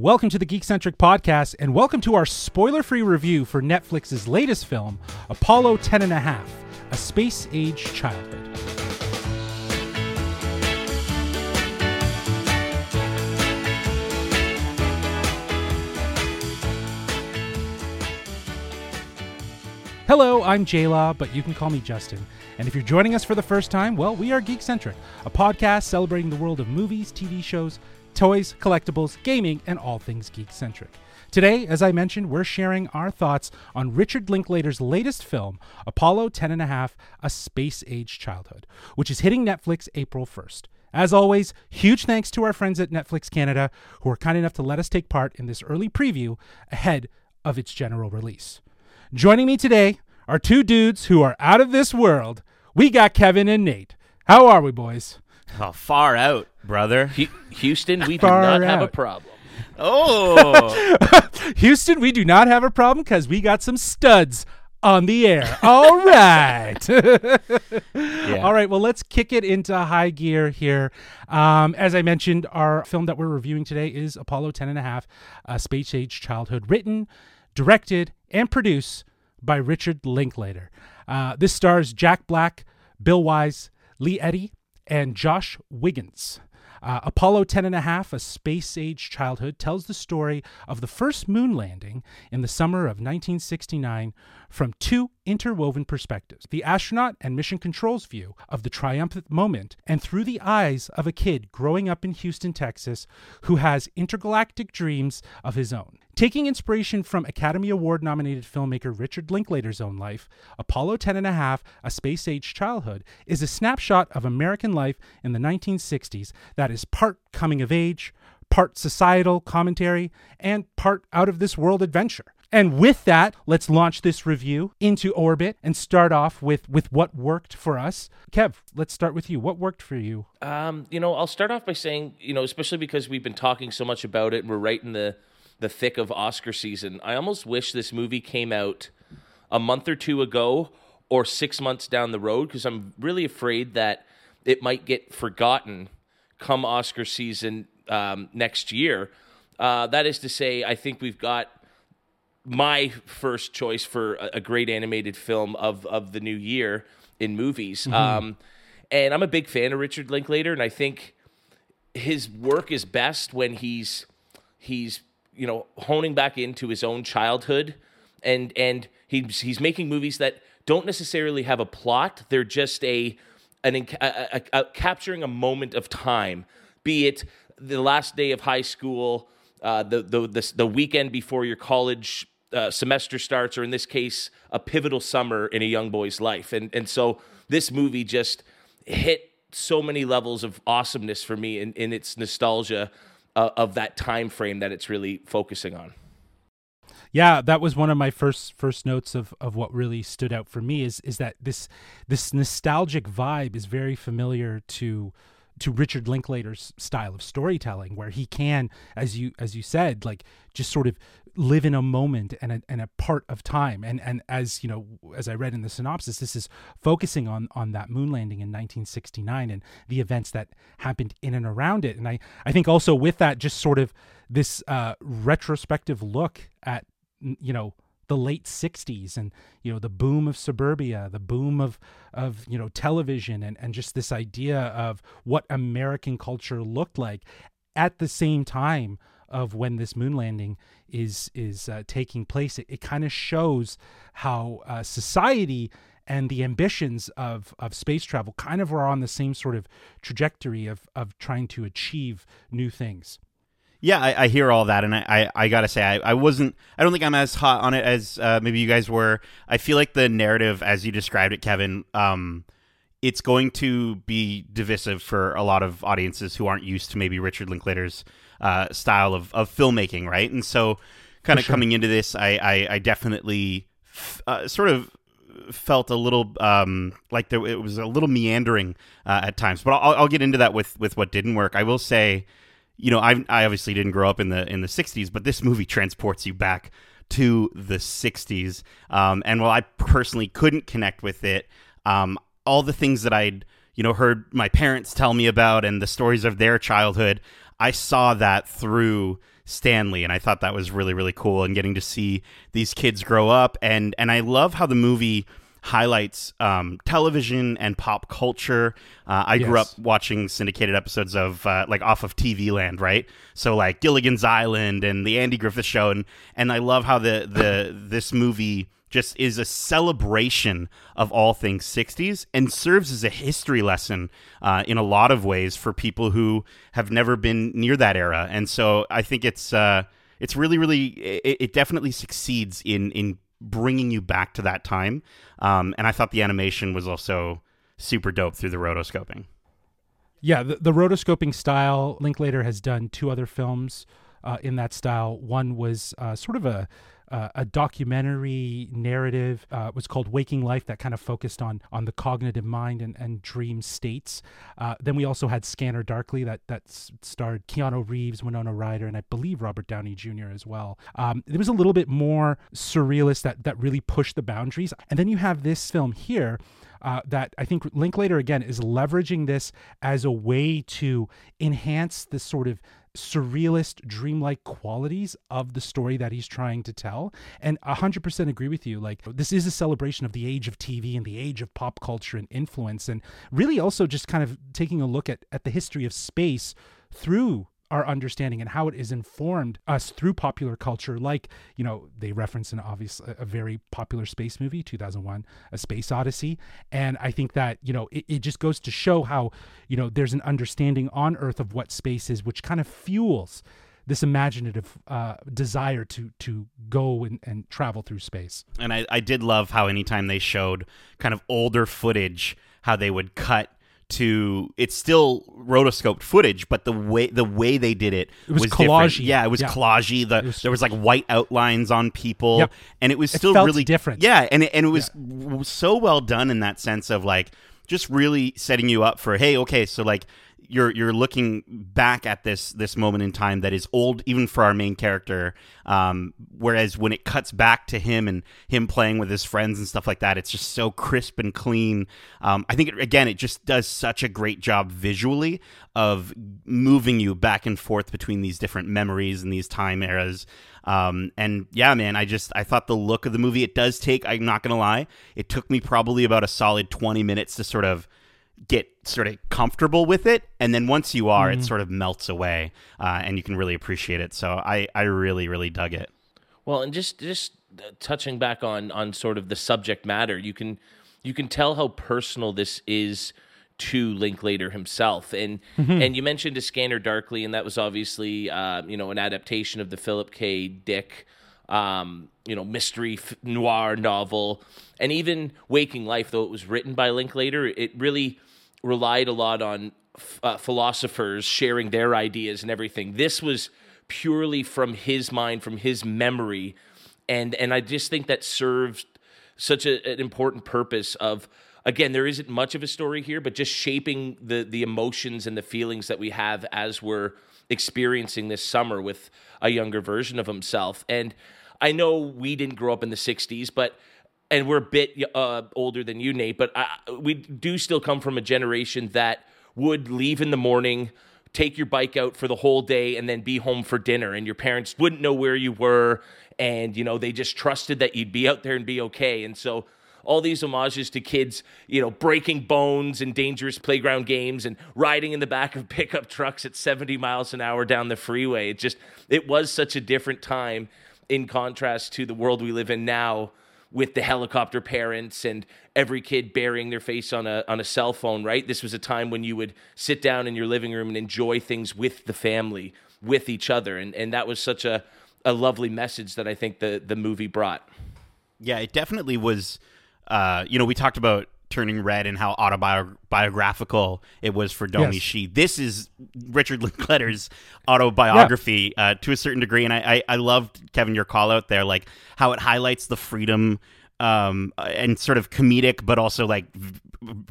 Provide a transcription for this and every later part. Welcome to the Geekcentric podcast, and welcome to our spoiler-free review for Netflix's latest film, Apollo 10 and a Half, A Space-Age Childhood. Hello, I'm J-Law, but you can call me Justin. And if you're joining us for the first time, well, we are Geekcentric, a podcast celebrating the world of movies, TV shows, toys, collectibles, gaming, and all things geek-centric. Today, as I mentioned, we're sharing our thoughts on Richard Linklater's latest film, Apollo 10 and a Half, A Space-Age Childhood, which is hitting Netflix April 1st. As always, huge thanks to our friends at Netflix Canada, who are kind enough to let us take part in this early preview ahead of its general release. Joining me today are two dudes who are out of this world. We got Kevin and Nate. How are we, boys? Oh, far out, brother. Houston, we do not have a problem. Oh. Houston, we do not have a problem because we got some studs on the air. All right. Yeah. All right. Well, let's kick it into high gear here. As I mentioned, our film that we're reviewing today is Apollo 10 and a Half, A Space Age Childhood, written, directed, and produced by Richard Linklater. This stars Jack Black, Bill Wise, Lee Eddy, and Josh Wiggins. Apollo 10 and a Half, A Space-Age Childhood, tells the story of the first moon landing in the summer of 1969 from two interwoven perspectives, the astronaut and mission control's view of the triumphant moment, and through the eyes of a kid growing up in Houston, Texas, who has intergalactic dreams of his own. Taking inspiration from Academy Award-nominated filmmaker Richard Linklater's own life, Apollo 10 and a Half, A Space-Age Childhood, is a snapshot of American life in the 1960s that is part coming of age, part societal commentary, and part out-of-this-world adventure. And with that, let's launch this review into orbit and start off with what worked for us. Kev, let's start with you. What worked for you? I'll start off by saying, especially because we've been talking so much about it and we're right in the thick of Oscar season. I almost wish this movie came out a month or two ago or 6 months down the road, because I'm really afraid that it might get forgotten come Oscar season next year. That is to say, I think we've got my first choice for a great animated film of the new year in movies. Mm-hmm. And I'm a big fan of Richard Linklater, and I think his work is best when he's honing back into his own childhood, and he's making movies that don't necessarily have a plot. They're just a capturing a moment of time, be it the last day of high school, the weekend before your college semester starts, or in this case, a pivotal summer in a young boy's life. And so this movie just hit so many levels of awesomeness for me in its nostalgia of that time frame that it's really focusing on. Yeah, that was one of my first notes of what really stood out for me is that this nostalgic vibe is very familiar to Richard Linklater's style of storytelling, where he can, as you said, like just sort of live in a moment and a part of time. And as I read in the synopsis, this is focusing on that moon landing in 1969 and the events that happened in and around it. And I think also with that, just sort of this retrospective look at, the late 60s and, the boom of suburbia, the boom of television and just this idea of what American culture looked like at the same time of when this moon landing is taking place. It kind of shows how society and the ambitions of space travel kind of are on the same sort of trajectory of trying to achieve new things. Yeah, I hear all that, and I gotta say, I don't think I'm as hot on it as maybe you guys were. I feel like the narrative, as you described it, Kevin, it's going to be divisive for a lot of audiences who aren't used to maybe Richard Linklater's style of filmmaking, right? And so, kind of coming into this, I definitely sort of felt a little like it was a little meandering at times. But I'll get into that with what didn't work. I will say, I obviously didn't grow up in the 60s, but this movie transports you back to the 60s. And while I personally couldn't connect with it, all the things that I'd heard my parents tell me about and the stories of their childhood, I saw that through Stanley, and I thought that was really, really cool, and getting to see these kids grow up. And I love how the movie highlights television and pop culture. I grew up watching syndicated episodes of like off of TV Land, right? So like Gilligan's Island and the Andy Griffith Show, and I love how this movie just is a celebration of all things 60s and serves as a history lesson in a lot of ways for people who have never been near that era. And so I think it's really, really, it definitely succeeds in bringing you back to that time. And I thought the animation was also super dope through the rotoscoping. Yeah, the rotoscoping style. Linklater has done two other films in that style. One was sort of a documentary narrative. It was called Waking Life, that kind of focused on the cognitive mind and dream states. Then we also had Scanner Darkly, that starred Keanu Reeves, Winona Ryder, and I believe Robert Downey Jr. as well. It was a little bit more surrealist, that really pushed the boundaries. And then you have this film here that I think Linklater, again, is leveraging this as a way to enhance this sort of surrealist, dreamlike qualities of the story that he's trying to tell. And 100% agree with you. Like, this is a celebration of the age of TV and the age of pop culture and influence, and really also just kind of taking a look at the history of space through our understanding and how it is informed us through popular culture. Like, you know, they reference a very popular space movie, 2001: A Space Odyssey. And I think that, you know, it just goes to show how, you know, there's an understanding on Earth of what space is, which kind of fuels this imaginative desire to go and travel through space. And I did love how anytime they showed kind of older footage, how they would cut to, it's still rotoscoped footage, but the way they did it was collagey. Different. Yeah, it was collagey. There was like white outlines on people, yep. And it was still, it felt really different. Yeah, and it was so well done in that sense of like just really setting you up for, hey, okay, so like you're looking back at this moment in time that is old even for our main character, whereas when it cuts back to him and him playing with his friends and stuff like that, it's just so crisp and clean. I think it just does such a great job visually of moving you back and forth between these different memories and these time eras. And yeah, man, I thought the look of the movie, it does take, I'm not gonna lie, it took me probably about a solid 20 minutes to sort of get sort of comfortable with it, and then once you are, it sort of melts away, and you can really appreciate it. So I really, really dug it. Well, and just touching back on sort of the subject matter, you can tell how personal this is to Linklater himself, and and you mentioned A Scanner Darkly, and that was obviously an adaptation of the Philip K. Dick mystery noir novel. And even Waking Life, though it was written by Linklater, it really relied a lot on philosophers sharing their ideas and everything. This was purely from his mind, from his memory, and I just think that serves such an important purpose of, again, there isn't much of a story here, but just shaping the emotions and the feelings that we have as we're experiencing this summer with a younger version of himself. And I know we didn't grow up in the 60s, and we're a bit older than you, Nate, but we do still come from a generation that would leave in the morning, take your bike out for the whole day, and then be home for dinner. And your parents wouldn't know where you were, and, you know, they just trusted that you'd be out there and be okay. And so all these homages to kids, you know, breaking bones in dangerous playground games and riding in the back of pickup trucks at 70 miles an hour down the freeway. It was such a different time in contrast to the world we live in now, with the helicopter parents and every kid burying their face on a cell phone, right? This was a time when you would sit down in your living room and enjoy things with the family, with each other. And that was such a lovely message that I think the movie brought. Yeah, it definitely was. We talked about Turning Red and how autobiographical it was for Domee Shi. Yes. This is Richard Linklater's autobiography to a certain degree. And I loved, Kevin, your call out there, like how it highlights the freedom and sort of comedic, but also like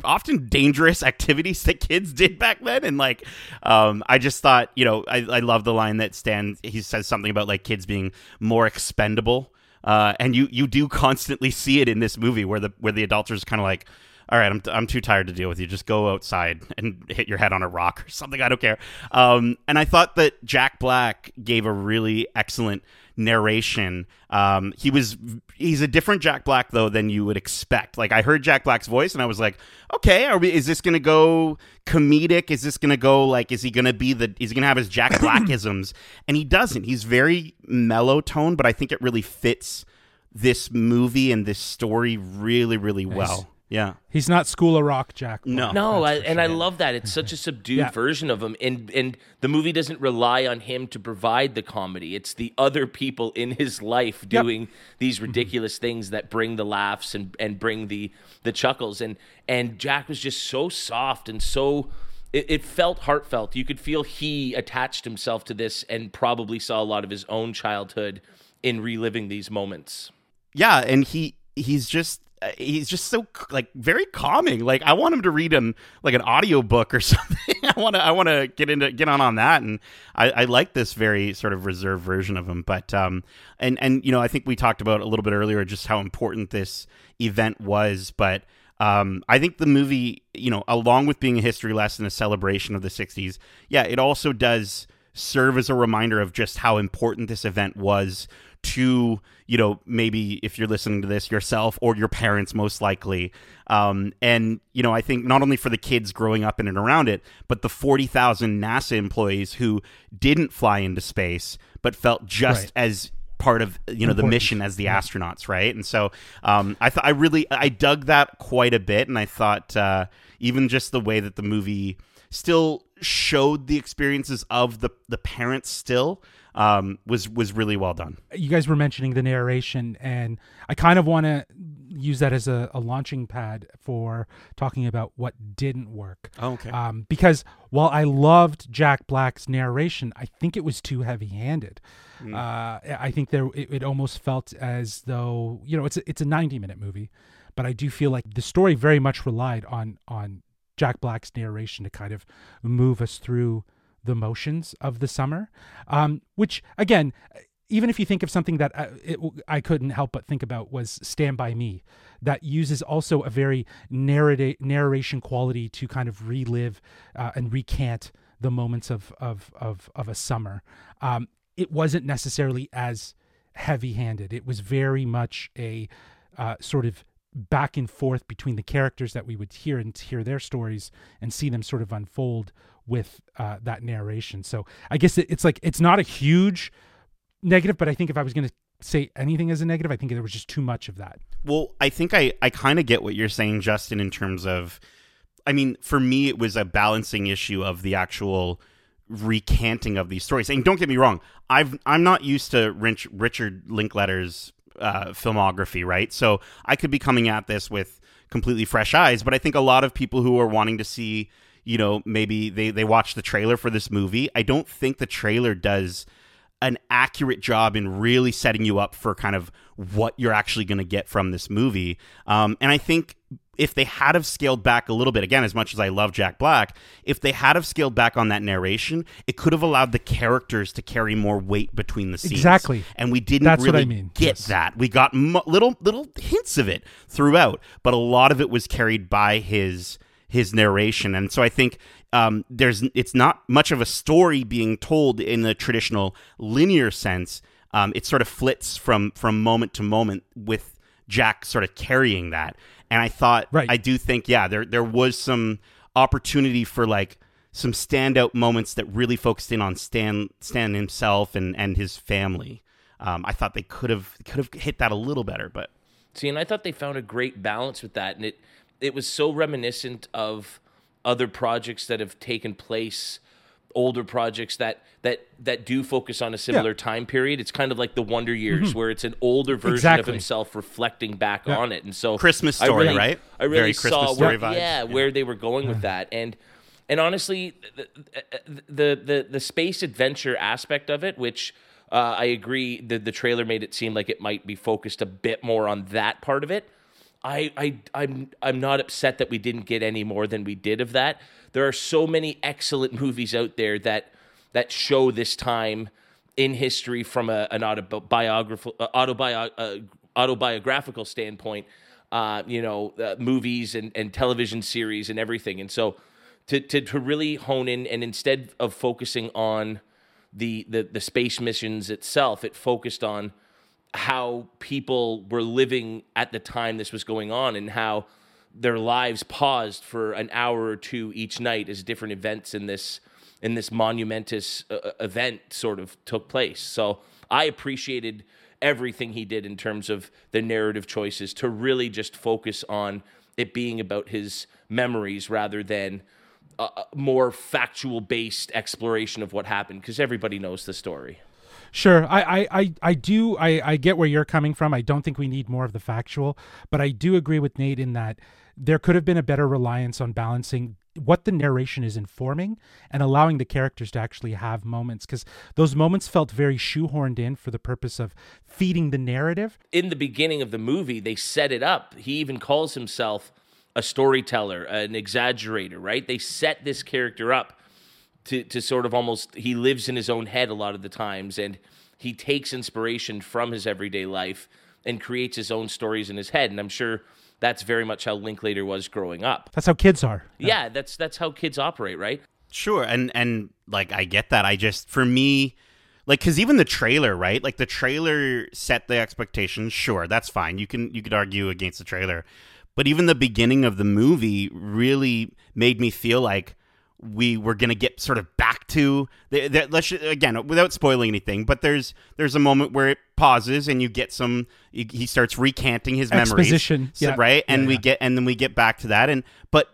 often dangerous activities that kids did back then. And like, I just thought, you know, I love the line that Stan, he says something about like kids being more expendable. And you do constantly see it in this movie where the adults are just kind of like, all right, I'm too tired to deal with you. Just go outside and hit your head on a rock or something. I don't care. And I thought that Jack Black gave a really excellent narration. He's a different Jack Black though than you would expect. Like, I heard Jack Black's voice and I was like, okay, is this gonna go comedic? Is this gonna go like, is he gonna have his Jack Blackisms? And he doesn't. He's very mellow tone, but I think it really fits this movie and this story really, really well. Nice. Yeah, he's not School of Rock Jack. No, and I love that. It's such a subdued version of him, and the movie doesn't rely on him to provide the comedy. It's the other people in his life doing these ridiculous things that bring the laughs and bring the chuckles. And Jack was just so soft and so it felt heartfelt. You could feel he attached himself to this and probably saw a lot of his own childhood in reliving these moments. Yeah, and he's just so like very calming. Like, I want him to read him like an audiobook or something. I want to get on that. And I like this very sort of reserved version of him. But and you know, I think we talked about a little bit earlier just how important this event was. But I think the movie, you know, along with being a history lesson, a celebration of the 60s, yeah, it also does serve as a reminder of just how important this event was to, you know, maybe if you're listening to this yourself or your parents, most likely. And, you know, I think not only for the kids growing up in and around it, but the 40,000 NASA employees who didn't fly into space, but felt just as part of, you know, important, the mission as the astronauts. Right. And so I dug that quite a bit. And I thought even just the way that the movie still showed the experiences of the parents still was really well done. You guys were mentioning the narration, and I kind of want to use that as a launching pad for talking about what didn't work. Oh, okay. Because while I loved Jack Black's narration, I think it was too heavy-handed. I think it almost felt as though, you know, it's a 90-minute movie, but I do feel like the story very much relied on Jack Black's narration to kind of move us through the motions of the summer, which, again, even if you think of something that I couldn't help but think about was Stand By Me, that uses also a very narration quality to kind of relive and recant the moments of a summer. It wasn't necessarily as heavy-handed. It was very much a sort of back and forth between the characters that we would hear their stories and see them sort of unfold with that narration. So I guess it's like, it's not a huge negative, but I think if I was going to say anything as a negative, I think there was just too much of that. Well, I think I kind of get what you're saying, Justin, in terms of, I mean, for me, it was a balancing issue of the actual recanting of these stories. And don't get me wrong, I'm not used to Richard Linklater's filmography, right? So I could be coming at this with completely fresh eyes, but I think a lot of people who are wanting to see, you know, maybe they watch the trailer for this movie. I don't think the trailer does an accurate job in really setting you up for kind of what you're actually going to get from this movie. And I think if they had have scaled back a little bit, again, as much as I love Jack Black, if they had have scaled back on that narration, it could have allowed the characters to carry more weight between the scenes. Exactly. And we didn't that. We got little hints of it throughout, but a lot of it was carried by his narration. And so I think it's not much of a story being told in the traditional linear sense. It sort of flits from moment to moment with Jack sort of carrying that. And I thought, I do think, there was some opportunity for like some standout moments that really focused in on Stan himself and his family. I thought they could have hit that a little better, but see, and I thought they found a great balance with that, and it was so reminiscent of other projects that have taken place, older projects that do focus on a similar time period. It's kind of like the Wonder Years, where it's an older version of himself reflecting back on it. And so Christmas Story, right? I really very saw where, where they were going with that. And honestly, the space adventure aspect of it, which I agree, the trailer made it seem like it might be focused a bit more on that part of it. I'm not upset that we didn't get any more than we did of that. There are so many excellent movies out there that show this time in history from an autobiographical standpoint. movies and television series and everything. And so to really hone in, and instead of focusing on the space missions itself, it focused on how people were living at the time this was going on, and how their lives paused for an hour or two each night as different events in this monumentous event sort of took place. So I appreciated everything he did in terms of the narrative choices to really just focus on it being about his memories rather than a more factual-based exploration of what happened, because everybody knows the story. Sure. I get where you're coming from. I don't think we need more of the factual, but I do agree with Nate in that there could have been a better reliance on balancing what the narration is informing and allowing the characters to actually have moments, because those moments felt very shoehorned in for the purpose of feeding the narrative. In the beginning of the movie, they set it up. He even calls himself a storyteller, an exaggerator, right? They set this character up to sort of almost, he lives in his own head a lot of the times, and he takes inspiration from his everyday life and creates his own stories in his head. And I'm sure that's very much how Linklater was growing up. That's how kids are. Yeah, that's how kids operate, right? Sure, and like, I get that. I just, for me, like, because even the trailer, right? Like, the trailer set the expectations. Sure, that's fine. You could argue against the trailer. But even the beginning of the movie really made me feel like we were going to get sort of back to again, without spoiling anything, but there's a moment where it pauses and you get some, he starts recanting his memories, yeah. Right? And we get back to that. And, but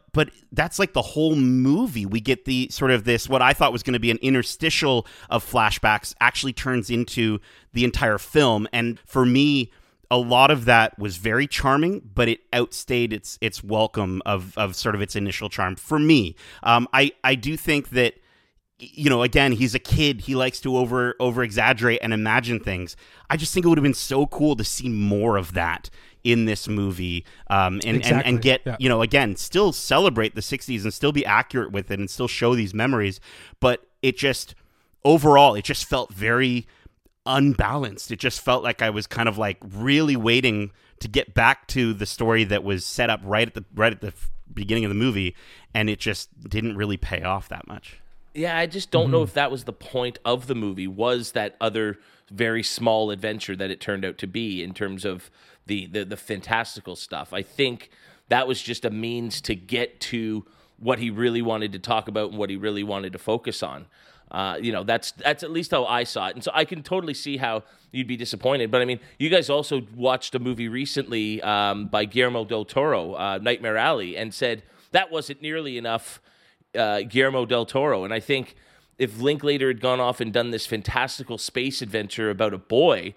that's like the whole movie. We get the sort of this, what I thought was going to be an interstitial of flashbacks actually turns into the entire film. And for me, a lot of that was very charming, but it outstayed its welcome of sort of its initial charm for me. I do think that, you know, again, he's a kid. He likes to over exaggerate and imagine things. I just think it would have been so cool to see more of that in this movie, and get, you know, again, still celebrate the 60s and still be accurate with it and still show these memories. But it just, overall, it just felt very unbalanced. It just felt like I was kind of like really waiting to get back to the story that was set up right at the beginning of the movie, and it just didn't really pay off that much. Yeah, I just don't know if that was the point of the movie, was that other very small adventure that it turned out to be in terms of the fantastical stuff. I think that was just a means to get to what he really wanted to talk about and what he really wanted to focus on. That's at least how I saw it. And so I can totally see how you'd be disappointed. But I mean, you guys also watched a movie recently by Guillermo del Toro, Nightmare Alley, and said that wasn't nearly enough Guillermo del Toro. And I think if Linklater had gone off and done this fantastical space adventure about a boy,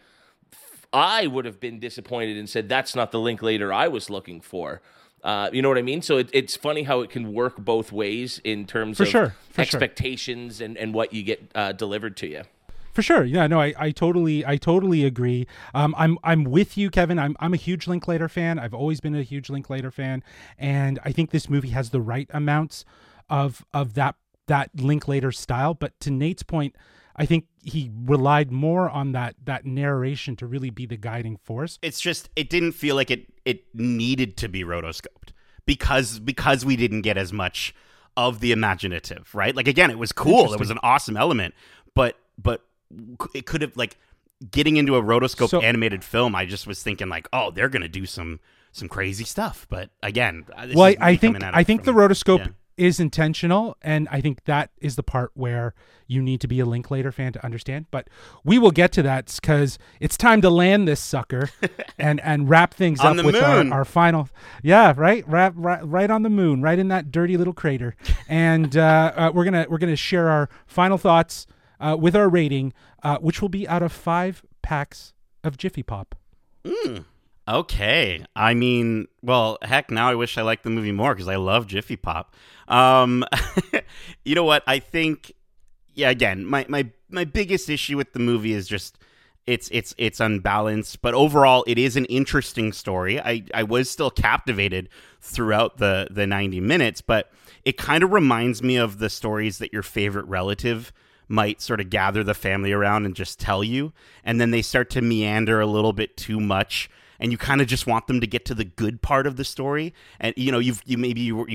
I would have been disappointed and said, that's not the Linklater I was looking for. You know what I mean? So it's funny how it can work both ways in terms of expectations and what you get delivered to you. For sure. Yeah, no, I totally agree. I'm with you, Kevin. I'm a huge Linklater fan. I've always been a huge Linklater fan. And I think this movie has the right amounts of that Linklater style. But to Nate's point, I think he relied more on that narration to really be the guiding force. It's just, it didn't feel like it needed to be rotoscoped because we didn't get as much of the imaginative, right? Like, again, it was cool. It was an awesome element, but it could have, like, getting into a rotoscope animated film, I just was thinking like, oh, they're going to do some crazy stuff. But again, I think the rotoscope is intentional, and I think that is the part where you need to be a Linklater fan to understand. But we will get to that, because it's time to land this sucker and wrap things up with our final, right on the moon, right in that dirty little crater. And we're gonna share our final thoughts with our rating, which will be out of 5 packs of Jiffy Pop. Okay. I mean, well, heck, now I wish I liked the movie more, because I love Jiffy Pop. You know what? I think, again, my biggest issue with the movie is just it's unbalanced. But overall, it is an interesting story. I was still captivated throughout the 90 minutes, but it kind of reminds me of the stories that your favorite relative might sort of gather the family around and just tell you. And then they start to meander a little bit too much. and you kind of just want them to get to the good part of the story. And, you know, you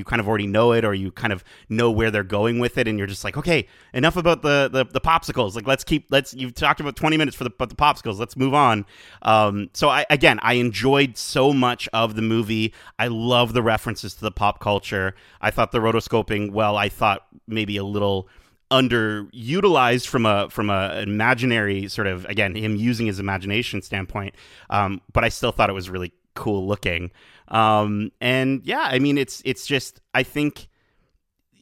kind of already know it, or you kind of know where they're going with it, and you're just like, okay, enough about the popsicles. Like, you've talked about 20 minutes about the popsicles. Let's move on. So I enjoyed so much of the movie. I love the references to the pop culture. I thought the rotoscoping, well, I thought maybe a little underutilized from a imaginary sort of, again, him using his imagination standpoint. But I still thought it was really cool looking. And yeah, I mean, it's just, I think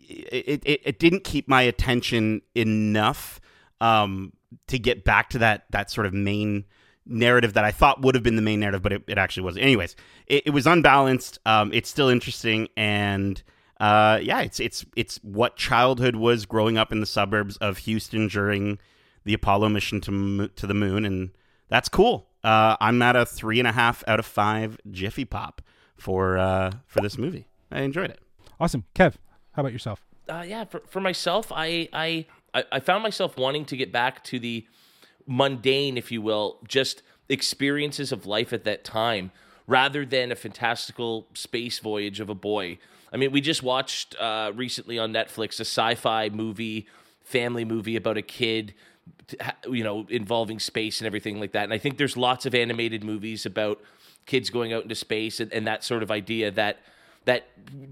it didn't keep my attention enough to get back to that sort of main narrative that I thought would have been the main narrative, but it actually wasn't. Anyways, it was unbalanced. It's still interesting, and it's what childhood was growing up in the suburbs of Houston during the Apollo mission to the moon, and that's cool. I'm at a 3.5 out of 5 Jiffy Pop for this movie. I enjoyed it. Awesome, Kev. How about yourself? For myself, I found myself wanting to get back to the mundane, if you will, just experiences of life at that time, rather than a fantastical space voyage of a boy. I mean, we just watched recently on Netflix a sci-fi movie, family movie about a kid, you know, involving space and everything like that. And I think there's lots of animated movies about kids going out into space and that sort of idea that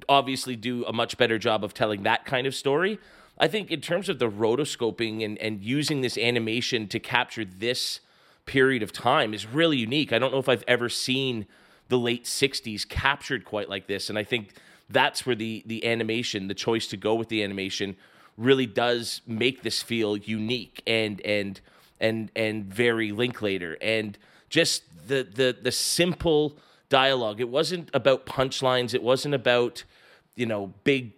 obviously do a much better job of telling that kind of story. I think in terms of the rotoscoping and using this animation to capture this period of time is really unique. I don't know if I've ever seen the late 60s captured quite like this. And I think that's where the animation, the choice to go with the animation, really does make this feel unique and very Linklater. And just the simple dialogue. It wasn't about punchlines. It wasn't about, you know, big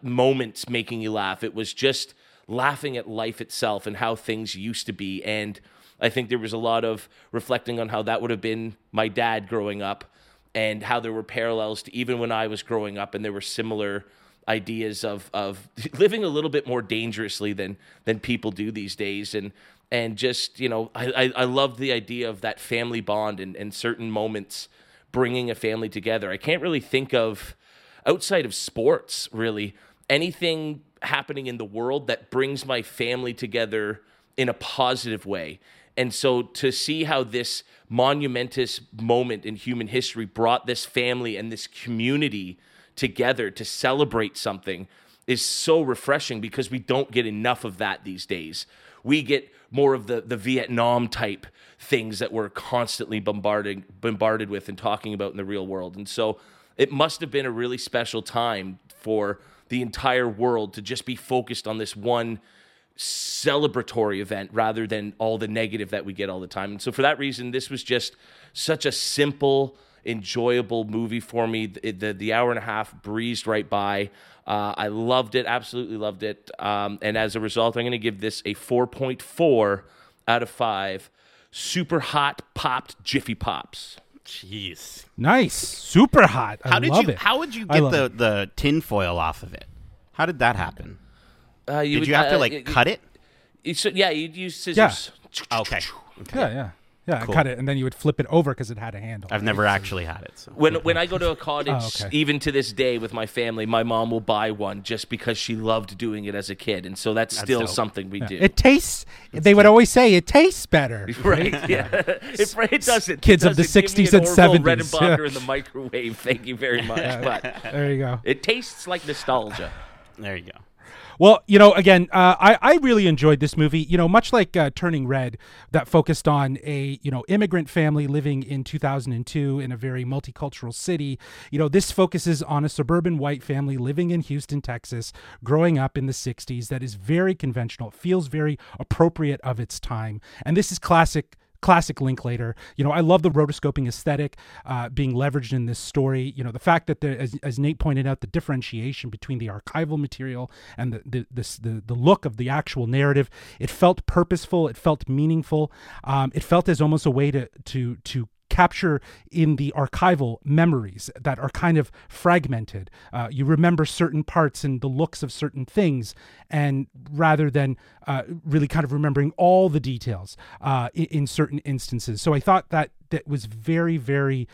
moments making you laugh. It was just laughing at life itself and how things used to be. And I think there was a lot of reflecting on how that would have been my dad growing up, and how there were parallels to even when I was growing up, and there were similar ideas of living a little bit more dangerously than people do these days. And just, you know, I love the idea of that family bond and certain moments bringing a family together. I can't really think of, outside of sports, really, anything happening in the world that brings my family together in a positive way. And so to see how this monumentous moment in human history brought this family and this community together to celebrate something is so refreshing, because we don't get enough of that these days. We get more of the Vietnam type things that we're constantly bombarded with and talking about in the real world. And so it must have been a really special time for the entire world to just be focused on this one celebratory event rather than all the negative that we get all the time. And so for that reason, this was just such a simple, enjoyable movie for me. The hour and a half breezed right by. I loved it, absolutely loved it. And as a result, I'm going to give this a 4.4 out of 5 super hot popped Jiffy Pops. Jeez. Nice. Super hot. I love it. How would you get the tin foil off of it? How did that happen? Did you have to cut it? You'd use scissors. Yeah. Okay. Yeah, cool. I cut it, and then you would flip it over because it had a handle. I've never actually had it. So. When I go to a cottage, even to this day with my family, my mom will buy one just because she loved doing it as a kid, and so that's still dope. Something we do. It tastes. They would always say it tastes better, right? Yeah, it doesn't. Kids of the '60s and '70s, bread and butter in the microwave. Thank you very much. But there you go. It tastes like nostalgia. There you go. Well, you know, again, I really enjoyed this movie, you know, much like Turning Red, that focused on a, you know, immigrant family living in 2002 in a very multicultural city. You know, this focuses on a suburban white family living in Houston, Texas, growing up in the 60s. That is very conventional. It feels very appropriate of its time. And this is classic Linklater. You know, I love the rotoscoping aesthetic being leveraged in this story. You know, the fact that there, as Nate pointed out, the differentiation between the archival material and the look of the actual narrative, it felt purposeful, it felt meaningful. It felt as almost a way to capture in the archival memories that are kind of fragmented. You remember certain parts and the looks of certain things, and rather than really kind of remembering all the details in certain instances. So I thought that that was very, very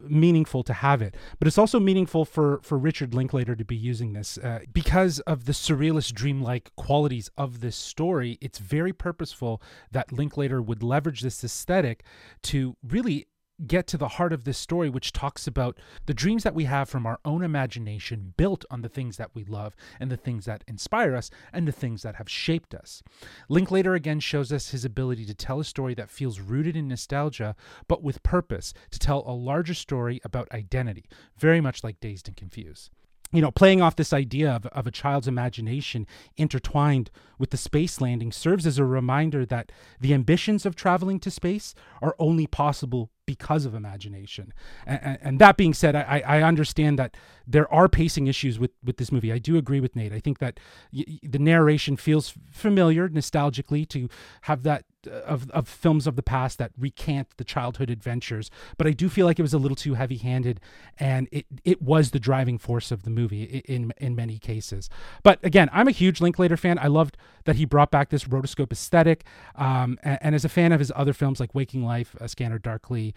meaningful to have it. But it's also meaningful for Richard Linklater to be using this because of the surrealist, dreamlike qualities of this story. It's very purposeful that Linklater would leverage this aesthetic to really get to the heart of this story, which talks about the dreams that we have from our own imagination, built on the things that we love and the things that inspire us and the things that have shaped us. Linklater again shows us his ability to tell a story that feels rooted in nostalgia, but with purpose, to tell a larger story about identity, very much like Dazed and Confused. You know, playing off this idea of a child's imagination intertwined with the space landing serves as a reminder that the ambitions of traveling to space are only possible because of imagination. And that being said, I understand that there are pacing issues with this movie. I do agree with Nate. I think that the narration feels familiar, nostalgically, to have that of films of the past that recant the childhood adventures. But I do feel like it was a little too heavy-handed, and it was the driving force of the movie in many cases. But again, I'm a huge Linklater fan. I loved that he brought back this rotoscope aesthetic. And as a fan of his other films like Waking Life, Scanner Darkly,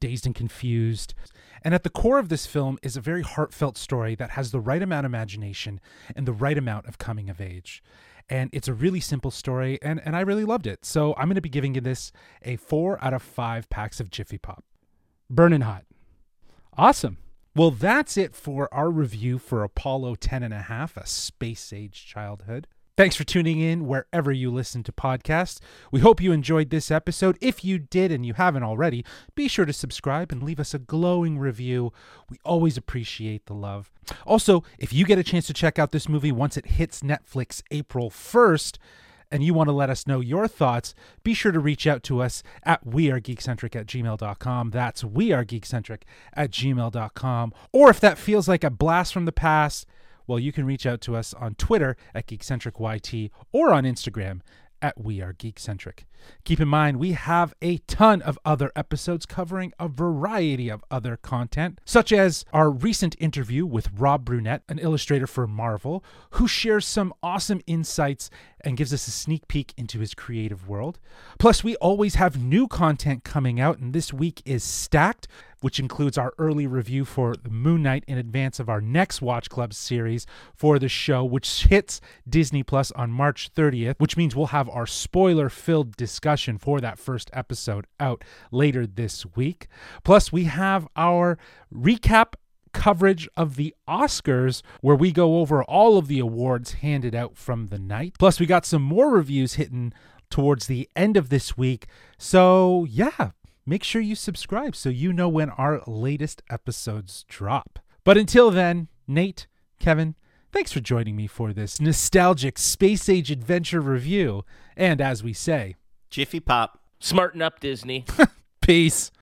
Dazed and Confused. And at the core of this film is a very heartfelt story that has the right amount of imagination and the right amount of coming of age. And it's a really simple story, and I really loved it. So I'm going to be giving this a 4 out of 5 packs of Jiffy Pop. Burning hot. Awesome. Well, that's it for our review for Apollo 10 and a Half, A Space-Age Childhood. Thanks for tuning in wherever you listen to podcasts. We hope you enjoyed this episode. If you did and you haven't already, be sure to subscribe and leave us a glowing review. We always appreciate the love. Also, if you get a chance to check out this movie once it hits Netflix April 1st, and you want to let us know your thoughts, be sure to reach out to us at wearegeekcentric@gmail.com. That's wearegeekcentric@gmail.com. Or if that feels like a blast from the past, well, you can reach out to us on Twitter at GeekcentricYT or on Instagram at WeAreGeekcentric. Keep in mind, we have a ton of other episodes covering a variety of other content, such as our recent interview with Rob Brunette, an illustrator for Marvel, who shares some awesome insights and gives us a sneak peek into his creative world. Plus, we always have new content coming out, and this week is stacked, which includes our early review for Moon Knight in advance of our next Watch Club series for the show, which hits Disney Plus on March 30th, which means we'll have our spoiler-filled discussion for that first episode out later this week. Plus, we have our recap coverage of the Oscars, where we go over all of the awards handed out from the night. Plus, we got some more reviews hitting towards the end of this week. So, yeah. Make sure you subscribe so you know when our latest episodes drop. But until then, Nate, Kevin, thanks for joining me for this nostalgic space age adventure review. And as we say, Jiffy Pop, smarten up, Disney. Peace.